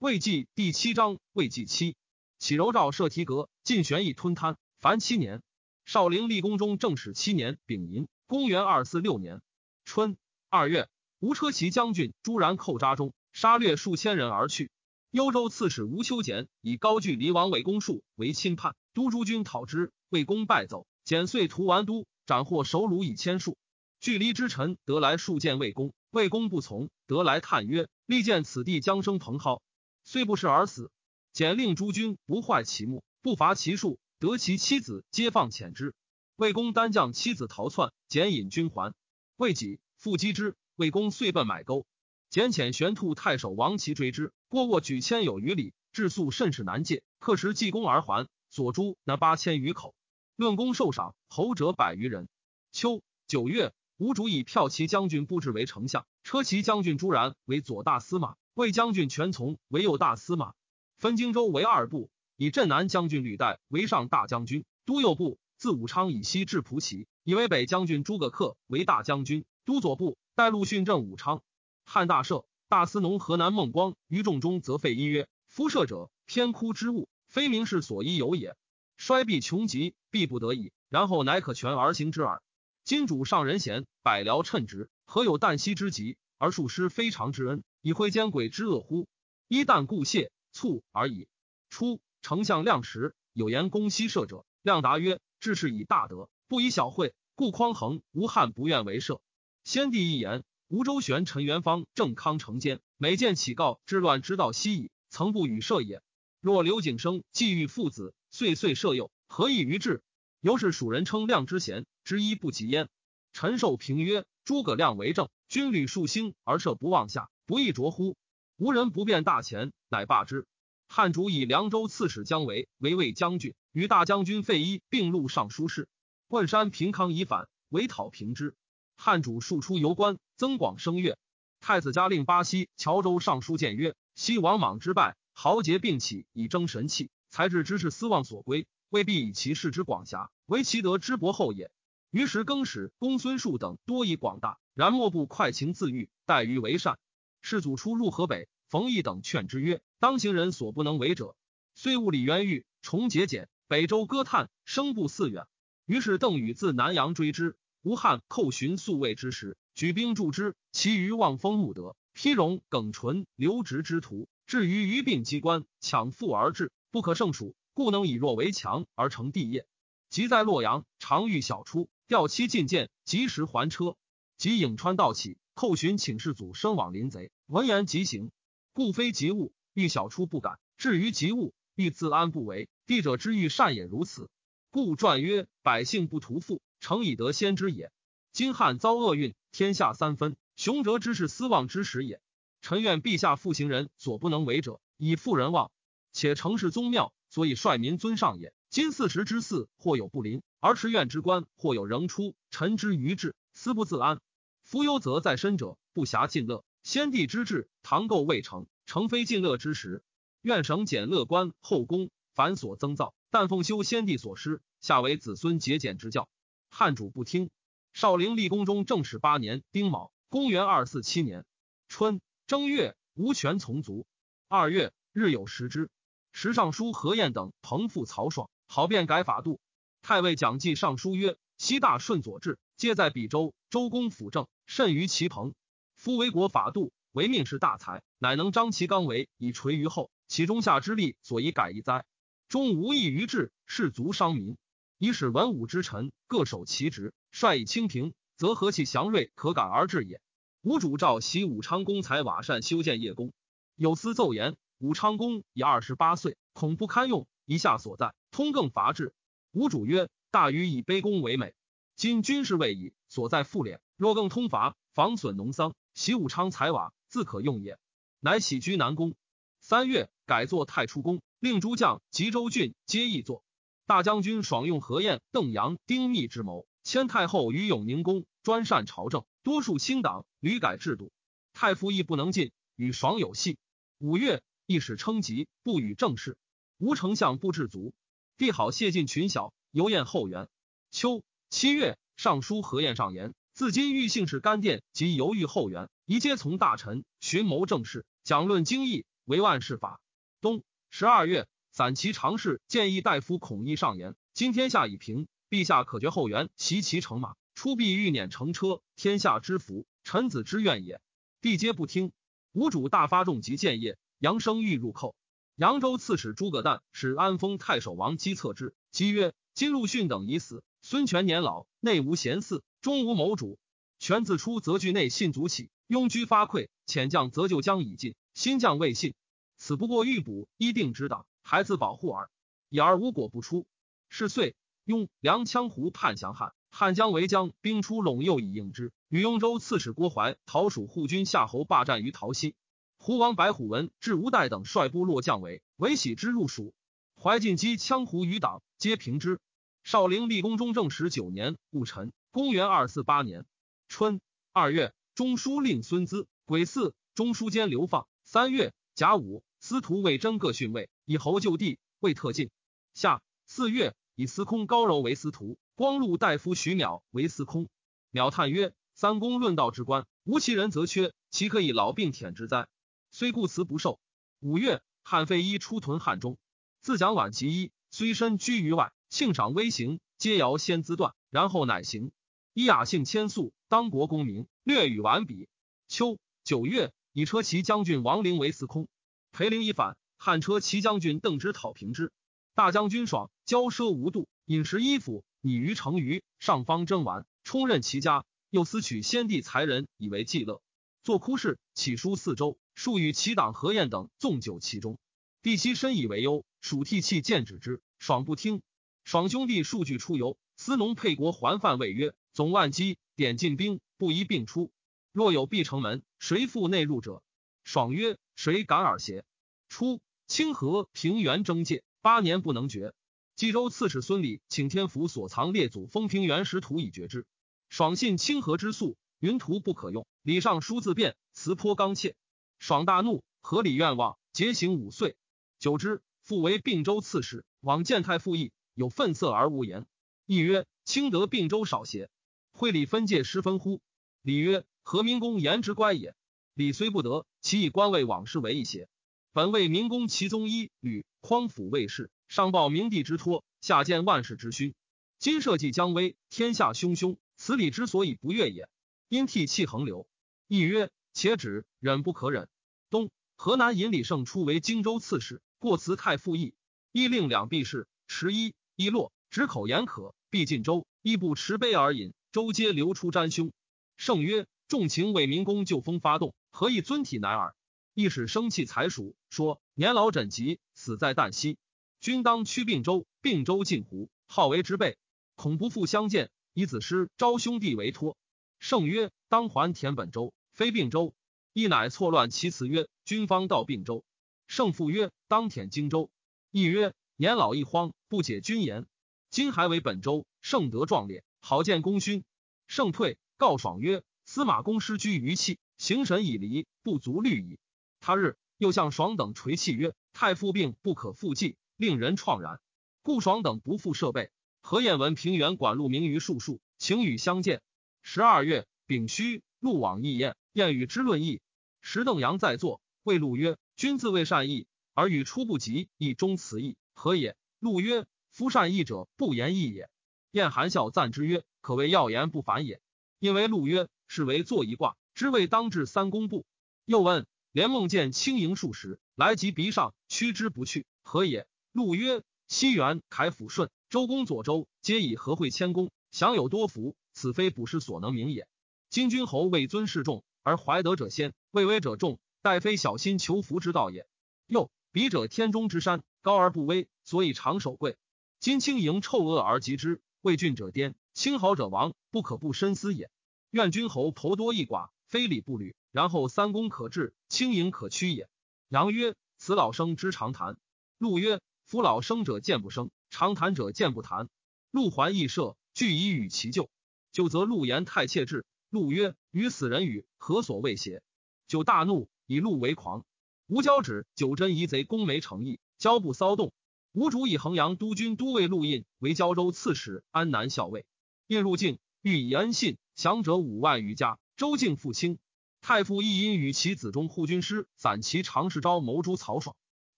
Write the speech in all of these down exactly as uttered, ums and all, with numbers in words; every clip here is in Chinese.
魏纪第七章，魏纪七，启柔诏设提阁，晋玄义吞贪，凡七年。少陵立宫中正始七年丙寅，公元二四六年春二月，吴车骑将军朱然寇扎中，杀掠数千人而去。幽州刺史吴秋俭以高句丽王韦公树为亲叛，都诸军讨之，魏公败走，简遂屠完都，斩获首虏以千数。距离之臣得来数见魏公，魏公不从，得来叹曰：“历见此地将生蓬蒿。”虽不是而死，简令诸军不坏其木，不伐其树，得其妻子皆放遣之。魏公单将妻子逃窜，简引军还。魏己复击之，魏公遂奔买沟。简遣玄兔太守王齐追之，过沃举千有余里，至宿甚是难戒，克时济公而还，所诛那八千余口。论功受赏，侯者百余人。秋九月，吴主以骠骑将军布置为丞相，车骑将军朱然为左大司马。魏将军全从为右大司马，分荆州为二部，以镇南将军吕岱为上大将军，都右部；自武昌以西至蒲圻，以为北将军诸葛恪为大将军，都左部。带陆逊镇武昌。汉大赦，大司农河南孟光、于仲中则废音曰：“夫赦者，偏枯之物，非民事所依有也。衰必穷极，必不得已，然后乃可全而行之耳。今主上人贤，百僚称职，何有旦夕之急，而数失非常之恩？以挥奸鬼之恶乎？一旦故谢促而已。”初，丞相亮时有言攻西社者，亮答曰：“治世以大德，不以小惠，故匡衡、吴汉不愿为社。”先帝一言，吴周旋、陈元方、郑康承奸，每见乞告治乱之道悉矣，曾不与社也。若刘景升既欲父子，岁岁赦宥，何以于治？由是蜀人称亮之贤，知一不及焉。陈寿平曰：“诸葛亮为政，军旅数兴而社不忘下，不亦浊乎？无人不辨大前，乃罢之。”汉主以凉州刺史姜维为魏将军，与大将军费祎并录尚书事。汶山平康已反，韦讨平之。汉主庶出游官，增广声乐。太子嘉令巴西谯州尚书谏曰：“昔王莽之败，豪杰并起以争神器，才智之士私望所归，未必以其势之广狭，为其德之薄厚也。于时更始、公孙述等多以广大，然莫不快情自欲，待于为善。”世祖初入河北，冯异等劝之曰：“当行人所不能为者。”虽物理冤狱，重节俭，北周割炭，生不嗣远。于是邓禹自南阳追之，吴汉寇寻宿魏之时，举兵助之，其余望风慕德，披戎耿纯，留职之徒，至于余病机关，抢富而至，不可胜数，故能以弱为强而成帝业。即在洛阳，常遇小出，调妻进谏，及时还车。即颍川盗起，寇寻请世祖生往临贼，闻言即行，故非及物，欲小出不敢；至于及物，欲自安不为。帝者之欲善也如此。故传曰：“百姓不图富，诚以得先知也。今汉遭厄运，天下三分，雄哲之士私望之始也。臣愿陛下复行人所不能为者，以富人望。且城市宗庙，所以率民尊上也。今四时之祀，或有不临；而持院之官，或有仍出。臣之愚智，思不自安。夫忧则在身者，不暇尽乐。先帝之治，唐构未成，诚非尽乐之时。愿省俭乐官后宫，凡所增造，但奉修先帝所施，下为子孙节俭之教。”汉主不听。少陵立宫中正始八年丁卯，公元二四七年春正月，吴权从卒。二月，日有食之。时尚书何晏等彭复曹爽，好便改法度。太尉蒋济上书曰：“西大顺左治，皆在比州，周公辅政，甚于其朋。夫为国法度，唯命是大才，乃能张其纲为以垂于后，其中下之力所以改一哉。终无异于治，士卒伤民，以使文武之臣各守其职，率以清平，则和气祥瑞可感而至也。”吴主诏袭武昌公才瓦善修建夜宫，有司奏言：“武昌公已二十八岁，恐不堪用，一下所在，通更伐制。”吴主曰：“大禹以卑躬为美，今军事未已，所在复敛，若更通伐，防损农桑，袭武昌财瓦，自可用也。”乃徙居南宫。三月，改作太初宫，令诸将及州郡皆易坐。大将军爽用何晏、邓阳、丁密之谋，迁太后于永宁宫，专擅朝政，多数清党，屡改制度。太傅亦不能进，与爽有隙。五月，一使称疾，不与政事。吴丞相不至足，帝好谢尽群小，游宴后园。秋七月，尚书何晏上言：“自今欲幸事干殿及游御后园，一皆从大臣，寻谋政事，讲论经义，为万事法。冬十二月，散骑常侍谏议大夫孔毅上言：今天下已平，陛下可绝后援，习其乘马，出必欲辇乘车，天下之福，臣子之愿也。帝皆不听。吴主大发重疾建业，杨生欲入寇。扬州刺史诸葛诞使安丰太守王基策之，基曰：今陆逊等已死，孙权年老，内无贤嗣，终无谋主。权自出则惧内信卒起，拥居发溃，遣将则就将已尽，新将未信，此不过欲补一定之党，还自保护耳。已而无果不出。是岁，雍梁羌胡叛降汉，汉将为将兵出陇右以应之。与雍州刺史郭淮、讨蜀护军夏侯霸战于桃溪。胡王白虎文、至吴代等率部落将为为喜之入蜀。淮进击羌胡余党，皆平之。少陵立功中正十九年戊辰，公元二四八年春二月，中书令孙资、癸巳，中书监流放。三月甲午，司徒魏征各逊位，以侯就地，魏特进。夏四月，以司空高柔为司徒，光禄大夫徐邈为司空。邈叹曰：三公论道之官，无其人则缺，其可以老病殄之哉？虽故辞不受。五月，汉费祎出屯汉中，自蒋琬其一，虽身居于外，庆赏微行，皆尧先资断，然后乃行。伊雅性千粟，当国公明，略与完比。秋九月，以车骑将军王陵为司空。裴陵一反，汉车骑将军邓芝讨平之。大将军爽骄奢无度，饮食衣服拟于成于上方蒸丸，充任其家，又私取先帝才人以为计乐，做窟事，起书四周，数与其党何晏等纵酒其中。帝其深以为忧，蜀涕泣谏止之，爽不听。爽兄弟数据出游，司农沛国还犯魏约，总万机点进兵，不一并出。若有必城门，谁复内入者？爽曰：谁敢尔邪？初，清河平原征界，八年不能决。冀州刺史孙礼请天府所藏列祖封平原石图以绝之。爽信清河之素，云图不可用。礼上书自辩，辞颇刚切。爽大怒，合理愿望，节刑五岁。久之，复为并州刺史，往建泰复议，有愤色而无言。议曰：清得并州少邪？会理分界失分乎？礼曰：何明公言之乖也。礼虽不得，其以官位往事为一邪。本为明公其宗一吕匡辅魏氏，上报明帝之托，下见万世之勋。今社稷将危，天下汹汹，此礼之所以不悦也。因涕泣横流。议曰：且止，忍不可忍。冬，河南尹李胜出为荆州刺史，过辞太傅议，议令两弼士持一一落，止口言渴，必进州，亦不持杯而饮，州皆流出沾胸。胜曰：众情为民公旧风发动，何以尊体乃耳？亦使生气才属，说年老枕疾，死在旦夕，君当趋并州，并州近胡，号为之辈，恐不复相见，以子师招兄弟为托。圣曰：当还田本州，非并州。亦乃错乱其词曰：君方到并州。圣父曰：当舔荆州。亦曰：年老一荒，不解君言，今还为本州，圣德壮烈，好见功勋。圣退，告爽曰：司马公失居于气，行神已离，不足虑矣。他日又向爽等垂泣曰：太傅病不可复计，令人怆然。故爽等不复设备。何晏闻平原管路名于数数，请与相见。十二月丙戌，陆往议晏，晏与之论议。时邓阳在座，谓陆曰：君自谓善议，而与出不及，亦终此议，何也？陆曰：夫善议者，不言议也。晏含笑赞之曰：可谓要言不凡也。因为陆曰：是为坐一卦，知谓当至三公部。又问：连梦见轻盈数十，来及鼻上，趋之不去，何也？陆曰：西元凯抚顺周公左周，皆以合会谦恭，享有多福，此非卜师所能明也。今君侯为尊示众，而怀德者先，畏威者众，殆非小心求福之道也。又彼者天中之山，高而不危，所以长守贵。今轻盈臭恶而及之，畏俊者颠，轻豪者亡，不可不深思也。愿君侯剖多益寡，非礼不履，然后三公可治，轻盈可屈也。杨曰：此老生之常谈。陆曰：夫老生者见不生，常谈者见不谈。陆还易舍，俱以与其旧。旧则陆言太切至。陆曰：与死人语，何所谓邪？九大怒，以陆为狂。吴交指九真疑贼公没诚意，交不骚动。吴主以衡阳都军都尉陆胤为胶州刺史、安南校尉。胤入境，欲以恩信，降者五万余家。州境复兴。太傅亦因与其子中护军师散骑常侍昭谋诛曹爽。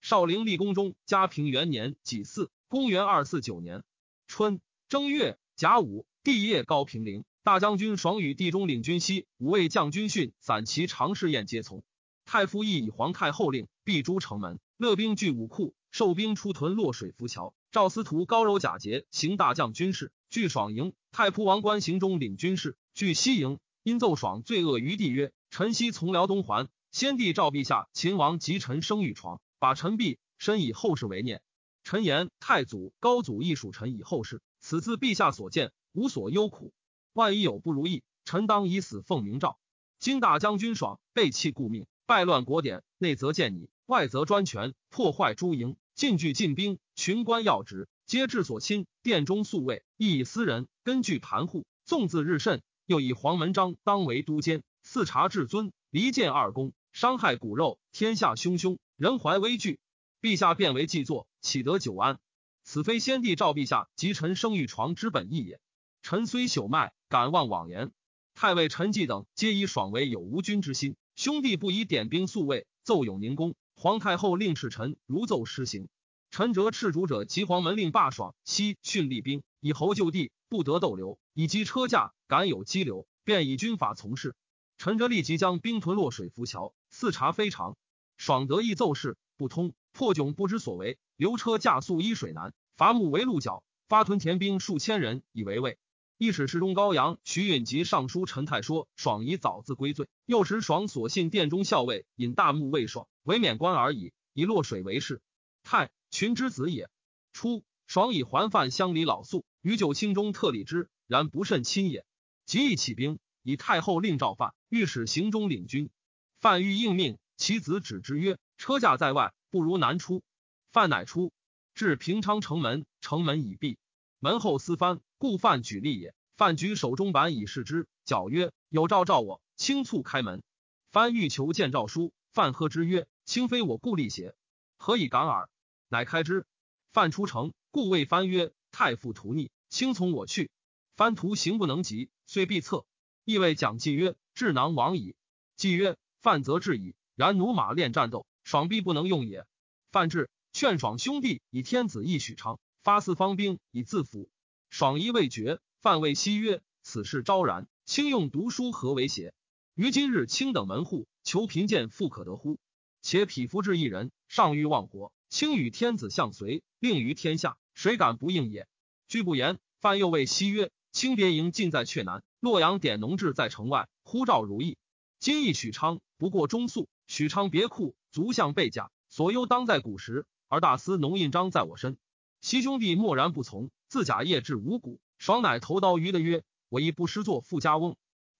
少陵立宫中，嘉平元年己巳，公元二四九年春正月甲午，帝夜高平陵，大将军爽与地中领军西五位将军训散骑常侍晏皆从。太傅亦以皇太后令必诛城门，勒兵据武库，授兵出屯洛水浮桥。赵司徒高柔假节行大将军事，据爽营。太仆王官行中领军事，据西营。因奏爽罪恶于帝曰：臣昔从辽东还，先帝诏陛下秦王及臣生于床，把臣毙，身以后世为念。臣言太祖、高祖亦属臣以后世，此自陛下所见，无所忧苦。万一有不如意，臣当以死奉明诏。今大将军爽背弃故命，败乱国典，内则建拟，外则专权，破坏诸营，进据进兵，群官要职，皆治所亲，殿中宿卫，亦以私人根据盘户，纵自日甚。又以黄门章当为都监，四察至尊，离间二公，伤害骨肉，天下汹汹，人怀危惧。陛下变为既坐，岂得久安？此非先帝诏陛下及臣生于床之本意也。臣虽朽迈，敢妄妄言。太尉陈济等皆以爽为有无君之心，兄弟不以点兵宿卫，奏永宁宫。皇太后令斥臣如奏施行。陈哲斥主者及黄门令罢爽西训吏兵，以侯就地，不得逗留，以及车驾，敢有激流，便以军法从事。陈哲立即将兵屯洛水浮桥，四察非常。爽得意奏事不通，破囧不知所为，留车驾宿依水南，伐木为鹿角，发屯田兵数千人以为魏。一使侍中高阳、徐允及尚书陈泰说爽以早自归罪，又使爽所信殿中校尉引大木为爽，为免官而已，以洛水为事。泰群之子也。初，爽以还犯乡里老宿，于九卿中特礼之，然不甚亲也。即亦起兵，以太后令召范，御史行中领军。范欲应命，其子指之曰：车驾在外，不如南出。范乃出，至平昌城门，城门已闭，门后私翻，故范举例也。范举手中板以示之，矫曰：有诏召我，轻促开门。范欲求见诏书，范呵之曰：卿非我故吏邪？何以敢耳？乃开之。范出城，故谓藩曰：太傅图逆，卿从我去。藩图行不能及，虽必策。亦谓蒋济曰：智囊亡矣。济曰：范则至矣，然驽马练战斗，爽必不能用也。范至，劝爽兄弟以天子一许昌，发四方兵以自辅。爽一未决，范谓西曰：此事昭然，卿用读书何为邪？于今日卿等门户，求贫贱富可得乎？且匹夫至一人，尚欲忘活，卿与天子相随，令于天下，谁敢不应也？据不言。范又谓西曰：卿别营尽在阙南，洛阳典农制在城外，呼召如意。今亦许昌，不过中粟，许昌别库，足向备甲，所忧当在古时，而大司农印章在我身。西兄弟默然不从，自假夜至五谷，爽乃投刀于的曰：我亦不失作富家翁。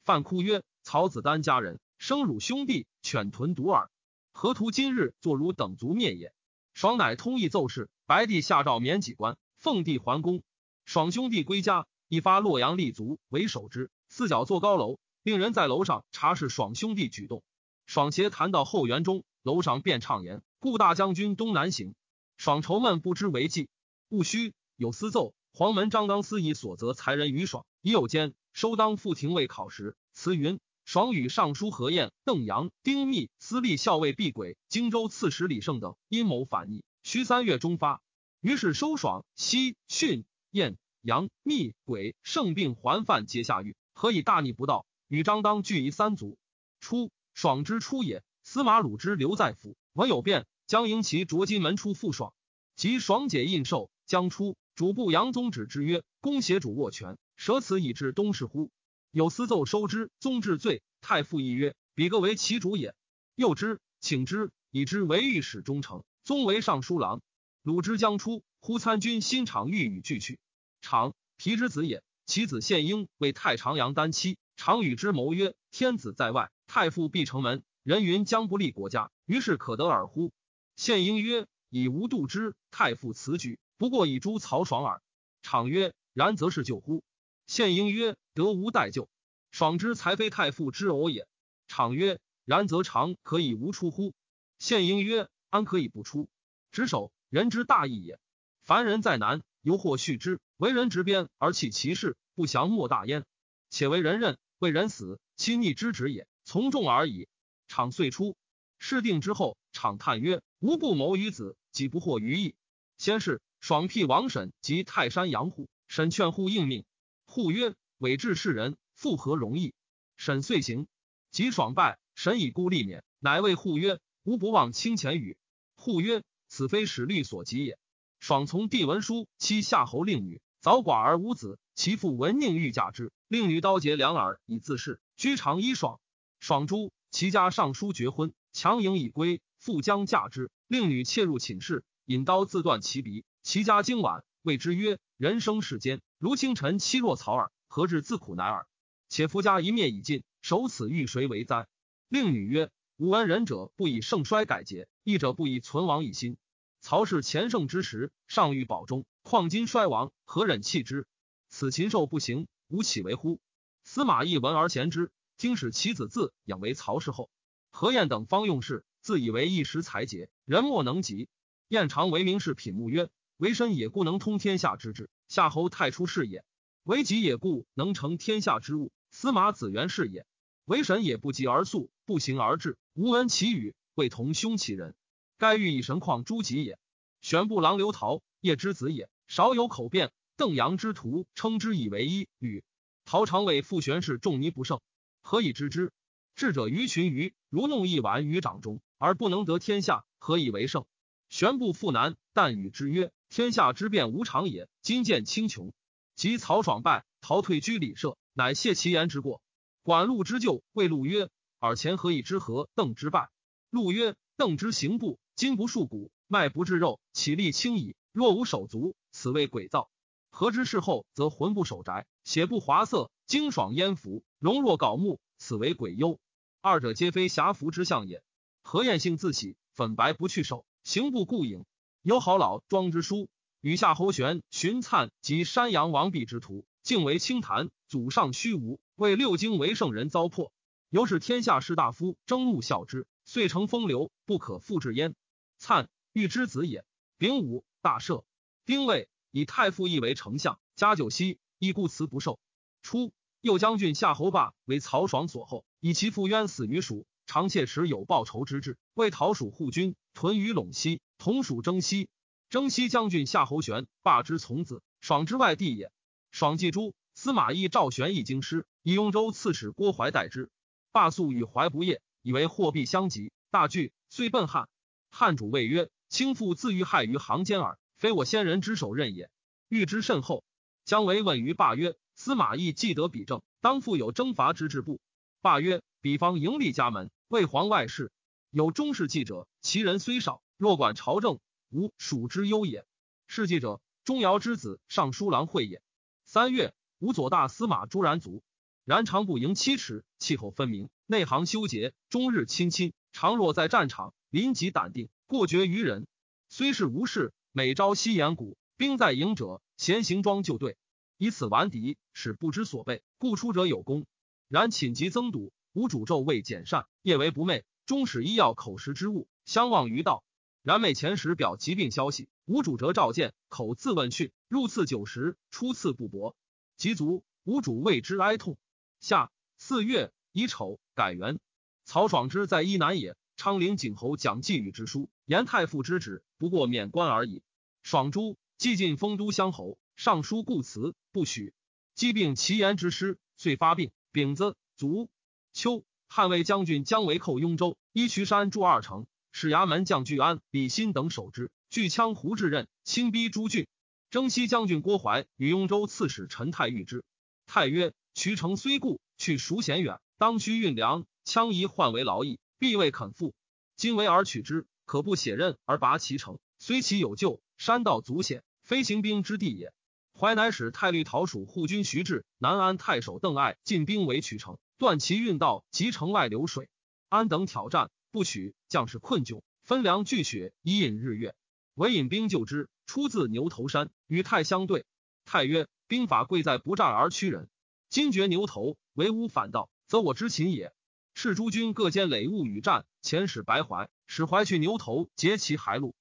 范哭曰：曹子丹家人，生辱兄弟，犬豚独耳，何图今日作如等族灭也？爽乃通议奏事，白帝下诏免己官，奉帝还宫。爽兄弟归家，一发洛阳立足为首之，四角坐高楼，令人在楼上查视爽兄弟举动。爽携谈到后园中，楼上便畅言：故大将军东南行。爽愁闷不知为计，戊戌，有司奏黄门章当司以所责才人于爽，以有奸，收当副廷尉考时。辞云：爽与尚书何晏、邓阳、丁密、司隶校尉毕轨、荆州刺史李胜等阴谋反逆，须三月中发。于是收爽、西、训、晏、杨、密、鬼、胜并还犯皆下狱，何以大逆不道，与张当俱夷三族。初，爽之出也，司马鲁之留在府，闻有变，将迎其着金门出赴爽。及爽解印绶，将出，主簿杨宗旨之曰：公挟主握权，舍此以至东市乎？有司奏收之，宗治罪。太傅亦曰：彼各为其主也。又之，请之，以之为御史中丞，宗为尚书郎。鲁之将出，忽参军新场欲与俱去。常皮之子也，其子献英为太常阳丹妻。常与之谋曰：天子在外，太傅必城门，人云将不利国家，于是可得尔乎？献英曰：以无度之，太傅此举不过以诛曹爽耳。常曰：然则是救乎？献英曰：得无代救。爽之才非太傅之偶也。常曰：然则常可以无出乎？献英曰：安可以不出？执守人之大义也。凡人在南，犹或恤之，为人执鞭而弃其事，不祥莫大焉。且为人任，为人死，亲逆之职也，从众而已。昶岁初，事定之后，昶叹曰：“吾不谋于子，己不惑于义。”先是，爽辟王审及泰山杨户，审劝户应命。户曰：“伪治世人，复何容易？”审遂行。及爽败，审以孤立免，乃谓户曰：“吾不忘卿前语。”户曰：“此非史律所及也。”爽从帝文书妻夏侯令女，早寡而无子，其父文宁欲嫁之，令女刀截两耳以自恃，居长衣爽。爽诛，其家上书绝婚，强迎以归，父将嫁之，令女窃入寝室，引刀自断其鼻。其家惊惋，谓之曰：“人生世间，如清晨欺若草耳，何至自苦乃耳？且夫家一灭已尽，守此欲谁为哉？”令女曰：“吾闻仁者不以盛衰改节，义者不以存亡以兴。曹氏前盛之时，尚欲保中，况今衰亡，何忍弃之？此禽兽不行，吾岂为乎？”司马懿闻而贤之，听使其子自养为曹氏后。何晏等方用事，自以为一时才杰，人莫能及。晏常为名士品目曰：“为身也，故能通天下之志；夏侯太初是也。为己也，故能成天下之物；司马子元是也。为神也，不及而速，不行而至。吾闻其语，谓同凶其人。该欲以神况诸己也。玄布郎刘陶，叶之子也，少有口辩。邓阳之徒称之以为一吕。陶常谓傅玄氏仲尼不胜，何以知之？智者于群愚，如弄一丸于掌中，而不能得天下，何以为胜？”玄布复难，但与之曰：“天下之变无常也，今见轻穷。”及曹爽败，陶退居里舍，乃谢其言之过。管陆之旧，谓陆曰：“尔前何以知何邓之败？”陆曰：“邓之行不，筋不束骨，脉不至肉，岂力轻矣？若无手足，此谓诡造。何之事后，则魂不守宅，血不滑色，精爽烟浮，容若槁木，此为鬼忧。二者皆非侠服之相也。”何晏性自喜，粉白不去手，行不顾影。有好老庄之书，与夏侯玄、荀粲及山阳王弼之徒，竟为清谈，祖上虚无，为六经为圣人糟粕。由是天下士大夫争慕效之，遂成风流，不可复制焉。粲，豫之子也。丙午，大赦。丁未，以太傅义为丞相，加九锡，亦故辞不受。初，右将军夏侯霸为曹爽所后，以其父冤死于蜀，常切齿有报仇之志，为讨蜀护军，屯于陇西，同属征西。征西将军夏侯玄，霸之从子，爽之外弟也。爽既诛，司马懿召玄义京师，以雍州刺史郭淮代之。霸素与淮不业，以为货币相及，大惧，遂奔汉。汉主谓曰：“卿父自欲害于行间耳，非我先人之手刃也。”欲之甚厚。姜维问于霸曰：“司马懿既得彼政，当复有征伐之志不？”霸曰：“彼方盈利家门，为皇外事。有中事计者，其人虽少，若管朝政，吾蜀之忧也。事计者，钟繇之子尚书郎会也。”三月，吴左大司马朱然卒。然常不盈七尺，气候分明，内行修节，终日亲亲。常若在战场，临急胆定，过绝于人。虽是无事，每朝西岩谷，兵在营者，闲行装就队，以此顽敌，使不知所备，故出者有功。然寝疾增笃，无主咒未减善，夜为不寐，终使医药口食之物相忘于道。然每前时表疾病消息，吴主折召见，口自问讯，入次九十，出次不薄。及卒，吴主为之哀痛。下四月，乙丑，改元。曹爽之在伊南也，昌陵景侯蒋济与之书，言太傅之旨，不过免官而已。爽诛，既进丰都乡侯，上书故辞，不许。既病其言之师，遂发病，丙子，卒。秋，汉魏将军姜维寇雍州，依渠山筑二城。使衙门将巨安、李欣等守之，据羌胡志任，轻逼诸郡。征西将军郭淮与雍州刺史陈泰遇之。泰曰：“渠城虽固，去孰嫌远？当须运粮，羌夷患为劳役，必未肯复。今为而取之，可不血刃而拔其城，虽其有救，山道阻险，非行兵之地也。”淮乃使太律讨蜀护军徐志、南安太守邓艾进兵围渠城，断其运道及城外流水。安等挑战，不许，将士困窘，分粮聚雪，以饮日月。韦引兵救之，出自牛头山，与泰相对。泰曰：“兵法贵在不战而屈人。今绝牛头，为吾反道，则我之擒也。”是诸军各兼累物与战，遣使白淮，使淮去牛头，截其海路。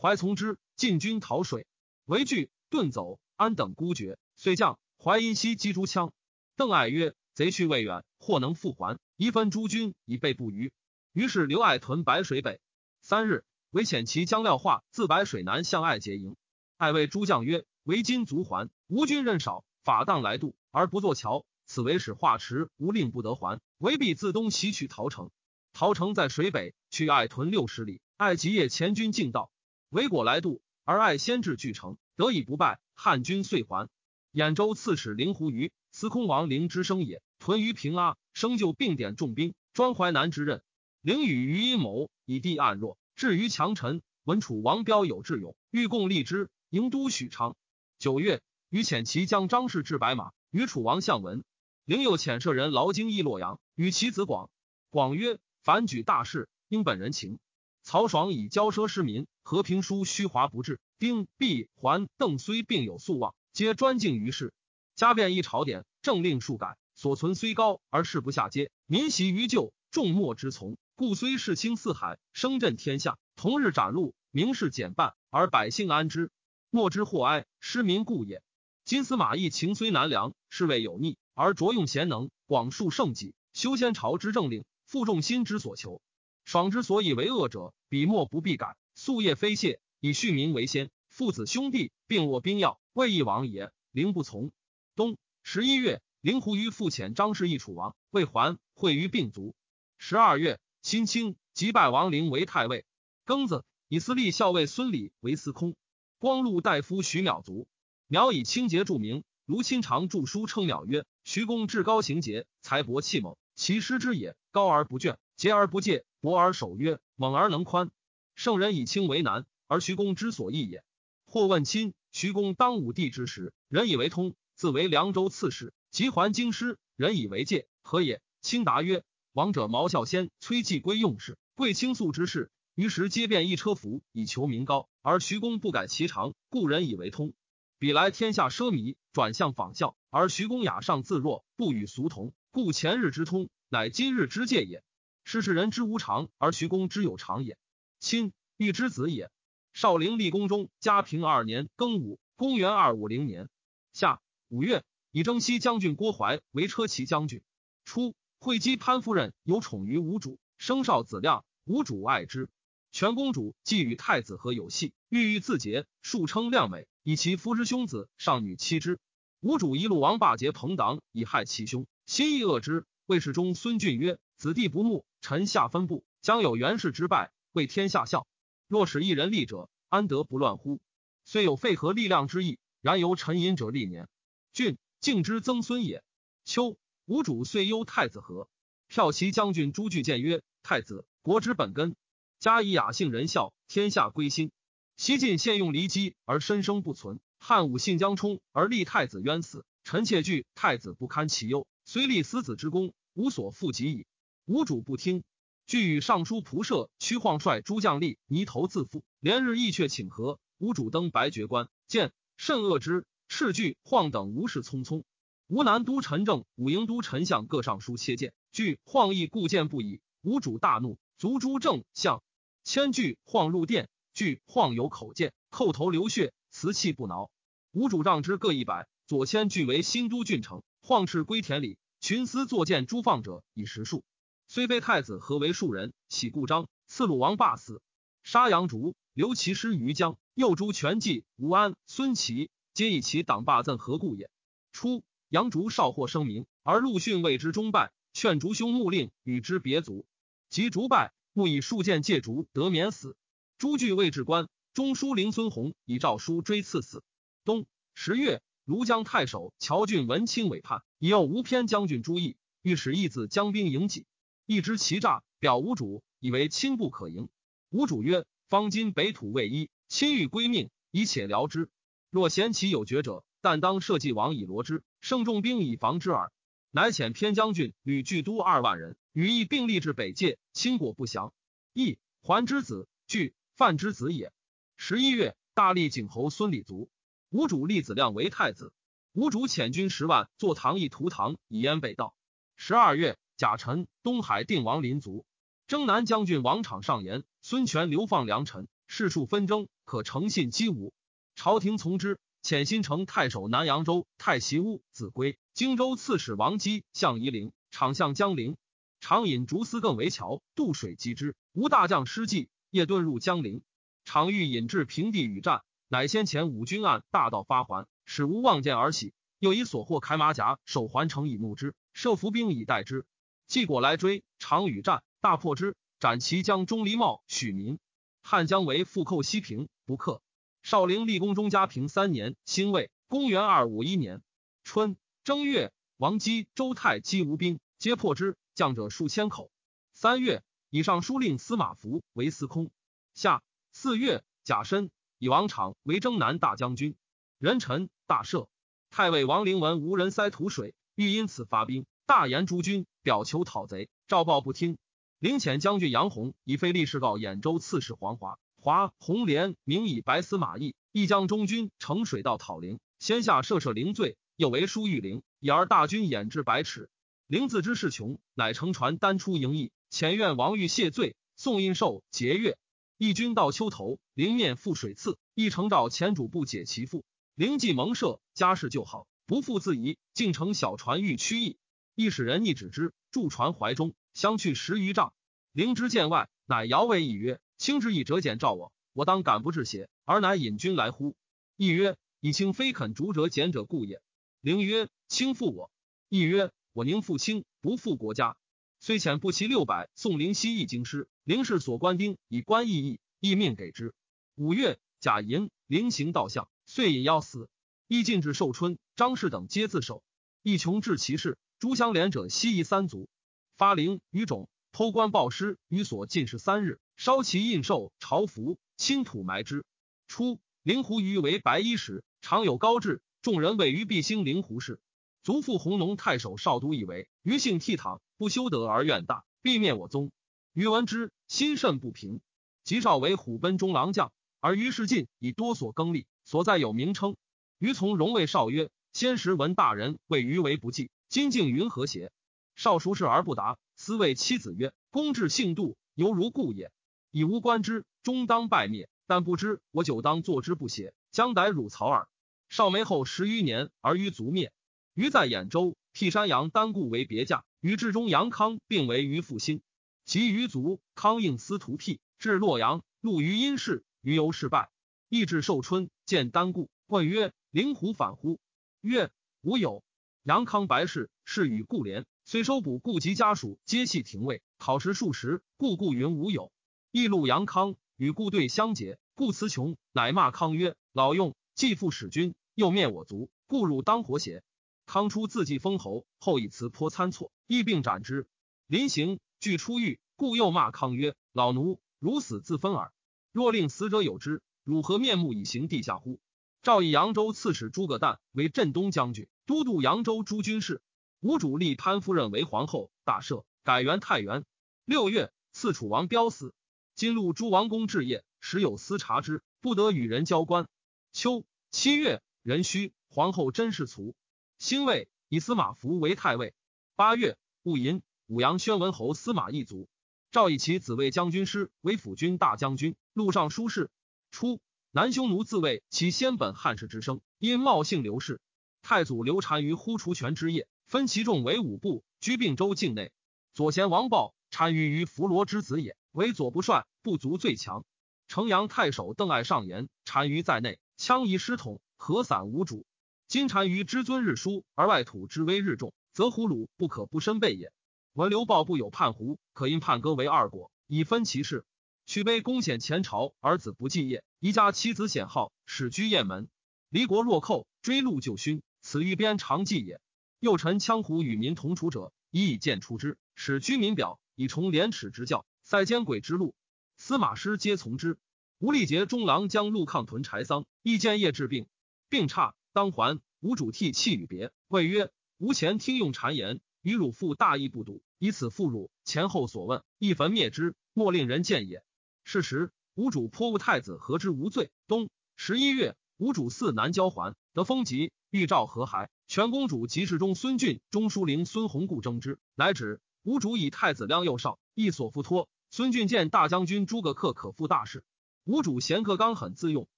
淮从之，进军讨水。韦惧，遁走。安等孤绝，遂将淮阴西击诸羌。邓艾曰：“贼去未远，或能复还。一分诸军以备不虞。于是刘艾屯白水北。三日，韦遣骑将廖化自白水南向艾结营。艾谓诸将曰：“为今足还，吴军任少，法当来渡，而不作桥，此为使化池无令不得还。唯必自东袭取陶城。陶城在水北，去艾屯六十里。艾即夜前军进道，韦果来渡，而艾先至巨城，得以不败。汉军遂还。兖州刺史令狐虞，司空王陵之生也。屯于平阿，生就并点重兵，专淮南之任。陵与虞阴谋，以地暗弱。至于强臣，闻楚王彪有智勇，欲共立之。营都许昌。九月，于遣骑将张氏至白马，与楚王相闻。陵又遣舍人劳京诣洛阳，与其子广。广曰：“凡举大事，应本人情。曹爽以骄奢失民，和平书虚华不至。丁、毕、桓、邓虽并有素望。”皆专敬于世，加变一朝典，政令数改，所存虽高而事不下阶，民习于旧，众莫之从。故虽世倾四海，声震天下，同日斩戮，名士减半，而百姓安之？莫之祸哀，失民故也。今司马懿情虽难量，是谓有逆，而着用贤能，广树圣己，修先朝之政令，负众心之所求。爽之所以为恶者，彼莫不必改，夙夜非懈，以恤民为先。父子兄弟并握兵要，未易往也。陵不从。冬十一月，陵狐于复遣张氏议楚王，未还，会于并卒。十二月，辛清即拜王陵为太尉。庚子，以司隶校尉孙礼为司空。光禄大夫徐邈卒。邈以清节著名，卢钦常著书称邈曰：“徐公至高行节，才博气猛，其师之也。高而不倦，节而不戒，博而守约，猛而能宽。圣人以轻为难，而徐公之所益也。”或问亲，徐公当武帝之时，人以为通，自为凉州刺史。及还京师，人以为戒，何也？卿答曰：“王者毛孝先、崔季归用事，贵卿素之事，于时皆变一车服以求民高，而徐公不改其常，故人以为通。彼来天下奢靡，转向仿效，而徐公雅尚自若，不与俗同，故前日之通，乃今日之戒也。世事人之无常，而徐公之有常也。亲欲之子也。”少陵立宫中，嘉平二年庚午，公元二五零年夏五月，以征西将军郭淮为车骑将军。初，会稽潘夫人有宠于吴主，生少子亮，吴主爱之。全公主既与太子和有隙，欲欲自节，数称亮美，以其夫之兄子上女妻之。吴主一路王霸劫朋党，以害其兄，心意恶之。魏氏中孙俊曰：“子弟不睦，臣下分布，将有袁氏之败，为天下笑。若使一人立者，安得不乱乎？虽有废合力量之意，然由沉隐者历年。郡敬之曾孙也。”秋，吴主遂忧太子和。骠骑将军朱巨谏曰：“太子，国之本根，加以雅性仁孝，天下归心。西晋现用骊姬而身生不存，汉武信将充而立太子冤死，臣妾惧太子不堪其忧，虽立私子之功，无所复及矣。”吴主不听。据与尚书仆射屈晃率诸将吏泥头自负，连日议却请和。吴主登白爵关，见甚恶之，斥据晃等无事匆匆。吴南都陈政、武营都陈相各上书切谏，据晃亦固谏不已。吴主大怒，卒诸正相。迁据晃入殿，据晃有口谏，叩头流血，辞气不挠。吴主杖之各一百。左迁据为新都郡丞，晃斥归田里，群司作谏诸放者以十数。虽非太子何为庶人，喜故章，赐鲁王霸死，杀杨竹，留其师于江。又诛全纪、吴安、孙齐，皆以其党霸憎何故也。初，杨竹少获声名，而陆逊谓之忠败，劝竹兄穆令与之别族。及竹败，穆以数谏戒竹，得免死。朱据谓至官，中书令孙弘以诏书追赐死。冬十月，庐江太守乔俊闻卿委叛，以右吴偏将军朱毅，欲使毅自将兵迎己。一知其诈，表吴主，以为亲不可迎。吴主曰：“方今北土未一，亲欲归命，以且辽之。若嫌其有绝者，但当社稷王以罗之，胜重兵以防之耳。”乃遣偏将军吕据都二万人，与义并立至北界，亲果不详。义桓之子，据范之子也。十一月，大立景侯孙礼卒。吴主立子亮为太子。吴主遣军十万，坐唐邑图唐，以燕北道。十二月。贾臣、东海定王临卒。征南将军王昶上言，孙权流放良臣，世数纷争，可诚信击吴。朝廷从之，遣新城太守南扬州太习乌、子规荆州刺史王基向夷陵，场向江陵，常引竹丝更为桥，渡水击之。吴大将失计，夜遁入江陵，常欲引至平地与战，乃先前五军按大道发还，使吴望见而起，又以所获铠马甲守还城以怒之，设伏兵以待之。季果来追，常与战，大破之，斩其将钟离茂、许民。汉姜维复寇西平，不克。少陵立功中嘉平三年，辛未，公元二五一年春正月，王基、周泰击吴兵，皆破之，将者数千口。三月，以尚书令司马孚为司空。夏四月，甲申，以王昶为征南大将军。壬辰，大赦。太尉王灵闻无人塞土水，欲因此发兵，大言诸军，表求讨贼，赵豹不听。陵遣将军杨洪以非吏事告兖州刺史黄华。华洪连名以白司马懿，亦将中军乘水道讨陵，先下设设陵罪，又为书御陵，以而大军掩至百尺。陵自知势穷，乃乘船单出营邑，遣愿王欲谢罪，宋印绶节钺。义军到丘头，陵面覆水刺，义承诏前主不解其父。陵既蒙赦，家事就好，不复自疑，竟乘小船欲驱役。义使人亦指之，驻船怀中，相去十余丈。陵知见外，乃摇尾以曰：卿之以折简召我，我当敢不至邪？而乃引军来乎？亦曰：以卿非肯逐折简者故也。陵曰：卿负我。亦曰：我宁负卿，不负国家。虽遣不齐六百送陵西一京师，陵氏所官丁以官异议，亦命给之。五月，甲寅，陵行道相，遂引要死。亦进至寿春，张氏等皆自守。亦穷至其事，诸相连者西夷三族，发陵于种，剖棺暴尸于所进士三日。烧其印绶、朝服，倾土埋之。初，灵狐余为白衣时，常有高志，众人谓于必兴灵狐氏。族父弘农太守少都以为余性倜傥，不修德而怨大，必灭我宗。余闻之，心甚不平。及少为虎贲中郎将，而于世进以多所更立，所在有名称。余从容谓少曰：先时闻大人谓余为不济，今竟云何邪？少熟视而不答，斯谓妻子曰：公至性度，犹如故也。以无官之，终当败灭，但不知我久当坐之不谐，将逮汝曹耳。少梅后十余年，而于卒灭。于在兖州，辟山阳单固为别驾，于至中杨康并为于复兴。及于卒，康应司徒辟，至洛阳，录于殷氏，于由事败。亦至寿春，见单固，问曰：灵狐反乎？曰：吾有。杨康白氏，是与故连，虽收捕故及家属，皆系廷尉，考实数十，故故云吾有。亦录杨康，与故对相结，故词穷，乃骂康曰：老用既复使君，又灭我族，故汝当活邪？康初自继封侯，后以辞颇参错，亦并斩之。临刑，具出狱，故又骂康曰：老奴，如死自分耳。若令死者有之，汝何面目以行地下乎？诏以扬州刺史诸葛诞为镇东将军，都督扬州诸军事。吴主立潘夫人为皇后，大赦，改元太原。六月，刺楚王彪死。今录诸王公置业，时有司察之，不得与人交官。秋七月，壬戌，皇后甄氏卒。辛未，以司马孚为太尉。八月，戊寅，武阳宣文侯司马懿卒。诏以其子卫将军师为辅军大将军，录尚书事。初，南匈奴自卫其先本汉室之生，因冒姓刘氏。太祖刘单于忽除权之业，分其众为五部，居并州境内。左贤王豹，单于于伏罗之子也。为左不帅，不足最强。城阳太守邓艾上言，单于在内，羌夷失统，何散无主。今单于之尊日疏，而外土之威日重，则胡虏不可不身备也。闻刘豹不有叛胡，可因叛割为二国，以分其事。去卑公显前朝，儿子不继业，宜家妻子显号，始居雁门。离国若寇，追戮就勋，此欲边常计也。又陈羌胡与民同处者，以以见出之，使居民表，以崇廉耻之教。塞奸鬼之路，司马师皆从之。吴力节中郎将陆抗屯柴桑，亦见业治病，病差当还。吴主涕泣与别，谓曰：吾前听用谗言，与汝父大义不笃，以此负汝，前后所问，一焚灭之，莫令人见也。是时，吴主颇恶太子，何之无罪？冬十一月，吴主嗣南交还，得封籍，欲召和骸。全公主及侍中孙俊、中书令孙弘故争之，乃止。吴主以太子亮右少，亦所附托。孙俊见大将军诸葛恪可复大事，吴主嫌恪刚狠自用，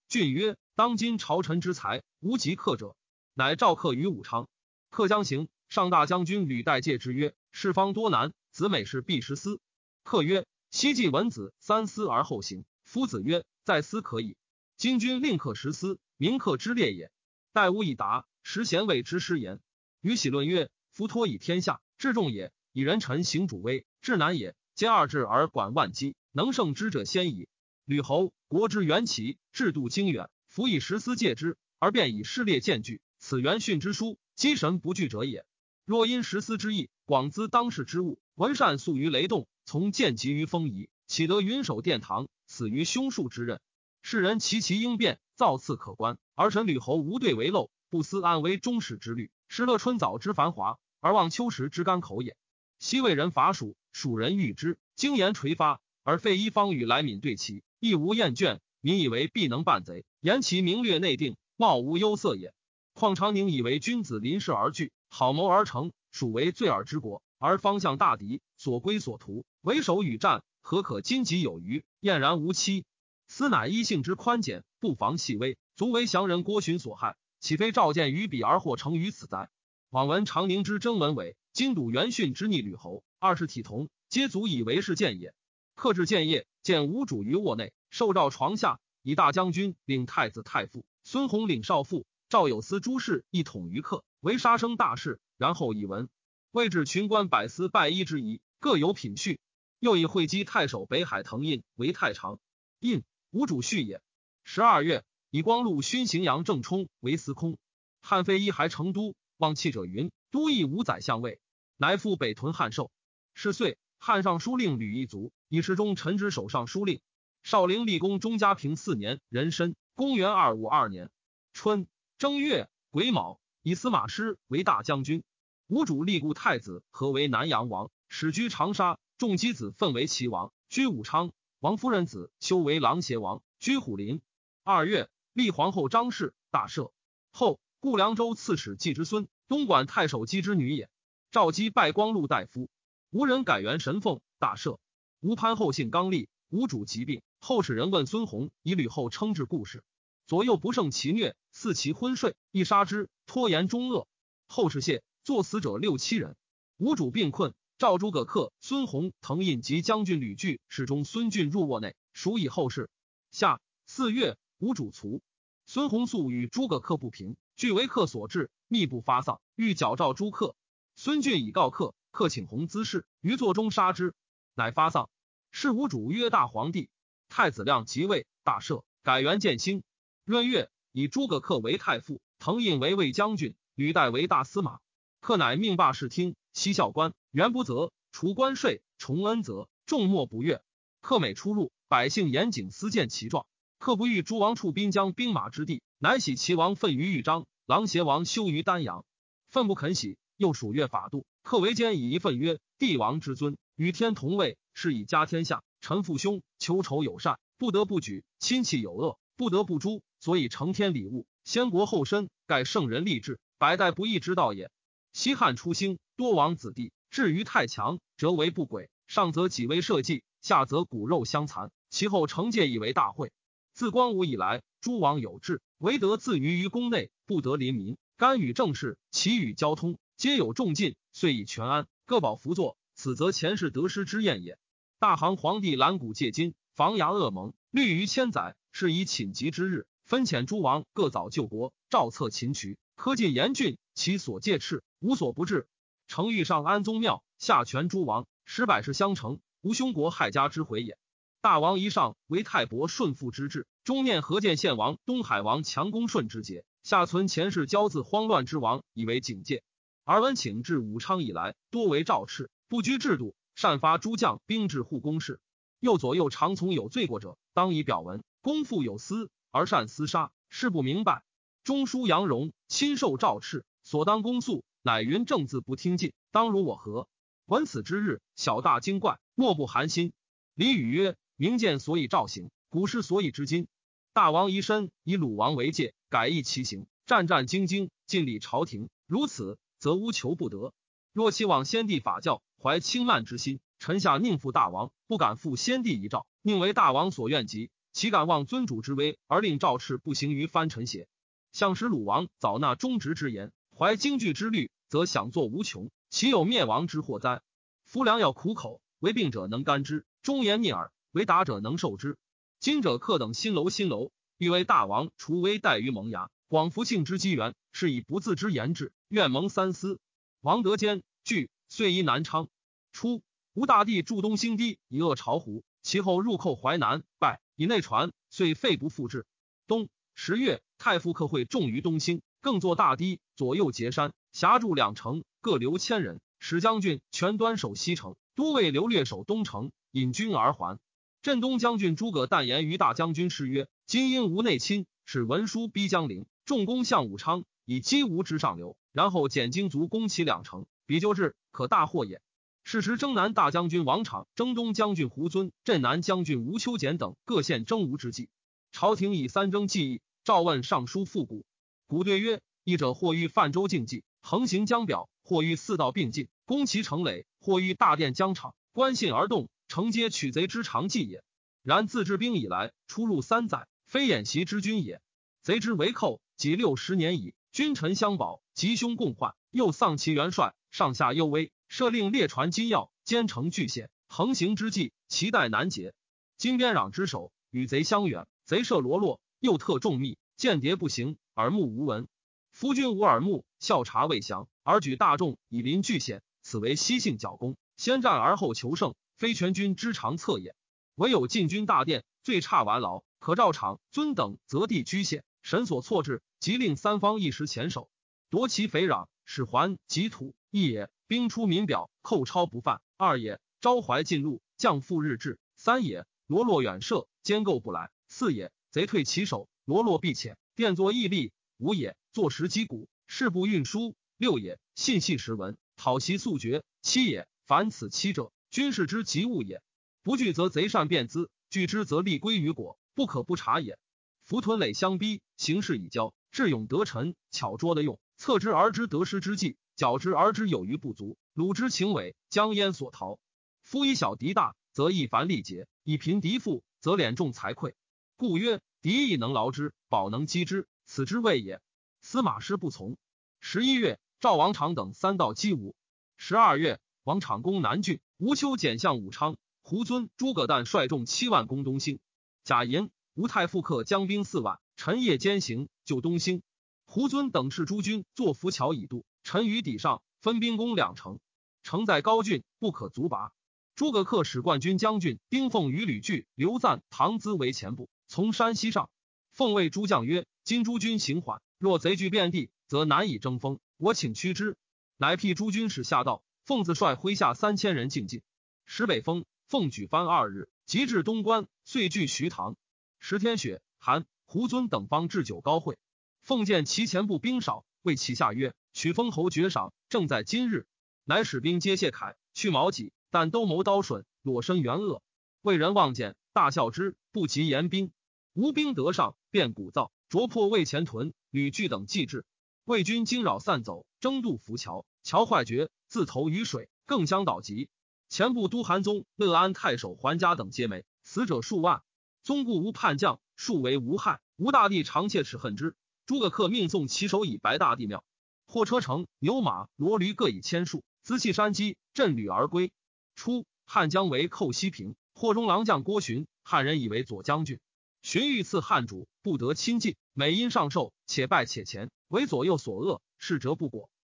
俊曰：当今朝臣之才，无及恪者。乃召恪于武昌。客将行，上大将军吕代介之曰：“是方多难，子美是必失思。”客曰：“昔既闻子三思而后行。”夫子曰：“在思可矣。今君令客十思，民客之列也。待吾以达，时贤谓之师言。”与喜论曰：“夫托以天下，至众也；以人臣行主威，至难也。兼二治而管万机，能胜之者先矣。吕侯国之缘起，制度精远，夫以十思戒之，而便以事列见据，此元训之书，积神不惧者也。若因十思之意，广资当世之物，文善素于雷动，从见及于风仪，岂得云手殿堂，死于凶术之刃？世人其其应变，造次可观，而臣吕侯无对为陋，不思安危终始之虑，失乐春早之繁华，而忘秋时之甘口也。昔魏人伐蜀，蜀人欲之，精言垂发，而废一方与来闽对齐，亦无厌倦，民以为必能办贼，言其明略内定，貌无忧色也。况长宁以为君子临事而惧，好谋而成，蜀为罪尔之国，而方向大敌，所归所图，为守与战，何可今己有余，晏然无期？斯乃一性之宽简，不妨细微，足为降人郭循所害，岂非召见于彼而获成于此哉？往闻长宁之征文伟，今睹元训之逆吕侯，二是体同，皆足以为是谏也。克制建业，见吴主于卧内，受诏床下，以大将军领太子太傅，孙弘领少傅，赵有司诸事一统于客，为杀生大事，然后以文位置群官百司拜一之仪，各有品序。又以会稽太守北海腾印为太常印，吴主序也。十二月，以光禄勋荥阳郑冲为司空。汉废一还成都，望气者云：“都邑无宰相位，乃赴北屯汉寿。”是岁，汉尚书令吕义卒，以侍中陈之守尚书令。少陵立功，中嘉平四年壬申，公元二五二年春正月癸卯，以司马师为大将军。吴主立故太子和为南阳王，始居长沙，仲基子奋为齐王，居武昌。王夫人子修为琅邪王，居虎林。二月，立皇后张氏，大赦。后故凉州刺史季之孙，东莞太守姬之女也。赵姬拜光禄大夫，吴人改元神奉，大赦。吴潘后姓刚立，吴主疾病，后世人问孙弘以吕后称制故事，左右不胜其虐，似其昏睡，一杀之，拖延终恶。后世谢，作死者六七人。吴主病困，赵诸葛恪、孙弘、滕胤及将军吕据、侍中孙俊入卧内，属以后事。下四月，吴主卒。孙弘素与诸葛恪不平，据为恪所致，密不发丧，欲矫诏诸恪。孙俊以告恪，恪请弘滋事，于座中杀之，乃发丧。是吴主曰大皇帝。太子亮即位，大赦，改元建兴。闰月，以诸葛恪为太傅，滕胤为卫将军，吕岱为大司马。恪乃命罢视听，西校官，原不责，除关税，重恩责，众莫不悦。恪每出入，百姓严谨思见其状。恪不欲诸王处滨江兵马之地，乃喜齐王愤于豫章，琅邪王羞于丹阳，愤不肯喜，又数越法度。恪为奸以一愤曰：“帝王之尊，与天同位，是以家天下。臣父兄，求仇有善，不得不举；亲戚有恶，不得不诛。所以承天礼物，先国后身，盖圣人立志，百代不易之道也。西汉初兴，多王子弟，至于太强，则为不轨，上则己为社稷，下则骨肉相残，其后承戒以为大会。自光武以来，诸王有志，唯得自娱于宫内，不得临民，干与政事，其与交通，皆有重禁，遂以全安，各保福作，此则前世得失之验也。大行皇帝览古借今，防牙恶盟，虑于千载，是以寝疾之日，分遣诸王各早救国，诏策秦渠，苛禁严峻，其所戒敕，无所不至。成欲上安宗庙，下权诸王，使百世相承，无凶国害家之悔也。大王一上为泰伯顺父之志，中念河间献王、东海王强公顺之节，下存前世骄自慌乱之王，以为警戒。而文请至武昌以来，多为诏敕，不拘制度，擅发诸将兵至护公事。右左右常从有罪过者，当以表文，公父有私，而善私杀，事不明白。中书杨荣亲受诏敕，所当公诉，乃云正字不听进，当如我何？闻此之日，小大惊怪，莫不寒心。李禹曰：“明鉴所以诏行，古诗所以知今。大王遗身以鲁王为界，改易其行，战战兢兢，尽礼朝廷，如此，则无求不得。若期望先帝法教，怀轻慢之心，臣下宁负大王，不敢负先帝遗诏，宁为大王所愿及，岂敢忘尊主之威，而令诏敕不行于藩臣邪？”向使鲁王早纳忠直之言，怀京剧之虑，则享作无穷，岂有灭亡之祸哉？夫良药苦口，为病者能甘之；忠言逆耳，为达者能受之。今者客等新楼新楼，欲为大王除危殆于萌芽，广服性之机缘，是以不自之言至，愿蒙三思。王德坚惧，遂移南昌。初，吴大帝驻东兴堤，以遏巢湖，其后入寇淮南，败，以内传，遂废不复置。冬十月，太傅客会众于东兴，更作大堤，左右截山，辖筑两城，各留千人。使将军全端守西城，都尉刘略守东城，引军而还。镇东将军诸葛诞言于大将军师曰：“今因吴内侵，使文书逼江陵，重攻向武昌，以击吴之上流，然后减精卒攻其两城，彼究之，可大祸也。”是时征南大将军王昶、征东将军胡遵、镇南将军吴秋俭等各县征吴之际，朝廷以三征计议，召问尚书傅古。古对曰：“一者或欲泛舟竞技，横行江表；或欲四道并进，攻其城垒；或欲大殿疆场，观信而动，承接取贼之常计也。然自治兵以来，出入三载，非演习之君也。贼之为寇，几六十年矣。君臣相保，吉凶共患，又丧其元帅，上下忧危。设令列传金要，兼城巨险，横行之际，其待难解。今边壤之首，与贼相远，贼设罗络，又特重密，间谍不行，耳目无闻。夫君无耳目，效察未详，而举大众以临巨险，此为西性剿攻，先战而后求胜，非全军之长策也。唯有进军大殿，最差完劳，可照场尊等择地居县，神所错置，即令三方一时前手，夺其肥壤，使还及土。一也，兵出民表，寇超不犯；二也，招怀进入，将复日至；三也，罗络远射，坚构不来；四也，贼退其手，罗络必浅，电作毅力；五也，坐实击鼓，事不运输；六也，信系时闻，讨习速决；七也，凡此七者，军事之极务也。不惧则贼善变资，惧之则利归于果，不可不察也。夫屯垒相逼，形势已交，智勇得臣，巧拙的用，策之而知得失之计，矫之而知有余不足，鲁之情伪，将焉所逃？夫以小敌大，则一凡力竭；以贫敌富，则敛众财匮。故曰：敌亦能劳之，保能击之，此之谓也。司马师不从。十一月，赵王昶等三道击吴。十二月，王昶攻南郡，吴秋俭向武昌，胡遵、诸葛诞率众七万攻东兴。贾寅、吴太傅客将兵四万，陈夜兼行，救东兴。胡遵等斥诸军坐浮桥以渡，陈于底上，分兵攻两城。城在高峻，不可足拔。诸葛恪使冠军将军丁奉与吕据、刘赞、唐咨为前部，从山西上。奉谓诸将曰：“今诸军行缓，若贼据遍地，则难以争锋，我请驱之。”乃辟诸军使下道，奉自率麾下三千人进进。时北风，奉举帆二日，即至东关，遂据徐塘。时天雪，韩、胡遵等方置酒高会。奉见其前部兵少，谓其下曰：“取封侯爵赏，正在今日。”乃使兵皆卸铠，去毛戟，但兜鍪刀吮，裸身援恶。魏人望见，大笑之，不及言兵。吴兵得上，便鼓噪，啄破魏前屯、吕据等计至。魏军惊扰散走，争渡浮桥，桥坏绝，自投于水，更相倒急。前部都韩宗、乐安太守桓嘉等皆没，死者数万。宗固无叛将，数为无害。吴大帝常切齿恨之。诸葛恪命送其首以白大帝庙，货车乘牛马骡驴各以千数，资器山鸡，振旅而归。初，汉将为寇西平，霍中郎将郭循，汉人以为左将军。循欲赐汉主，不得亲近，每因上寿，且败且前，为左右所恶，是折不果。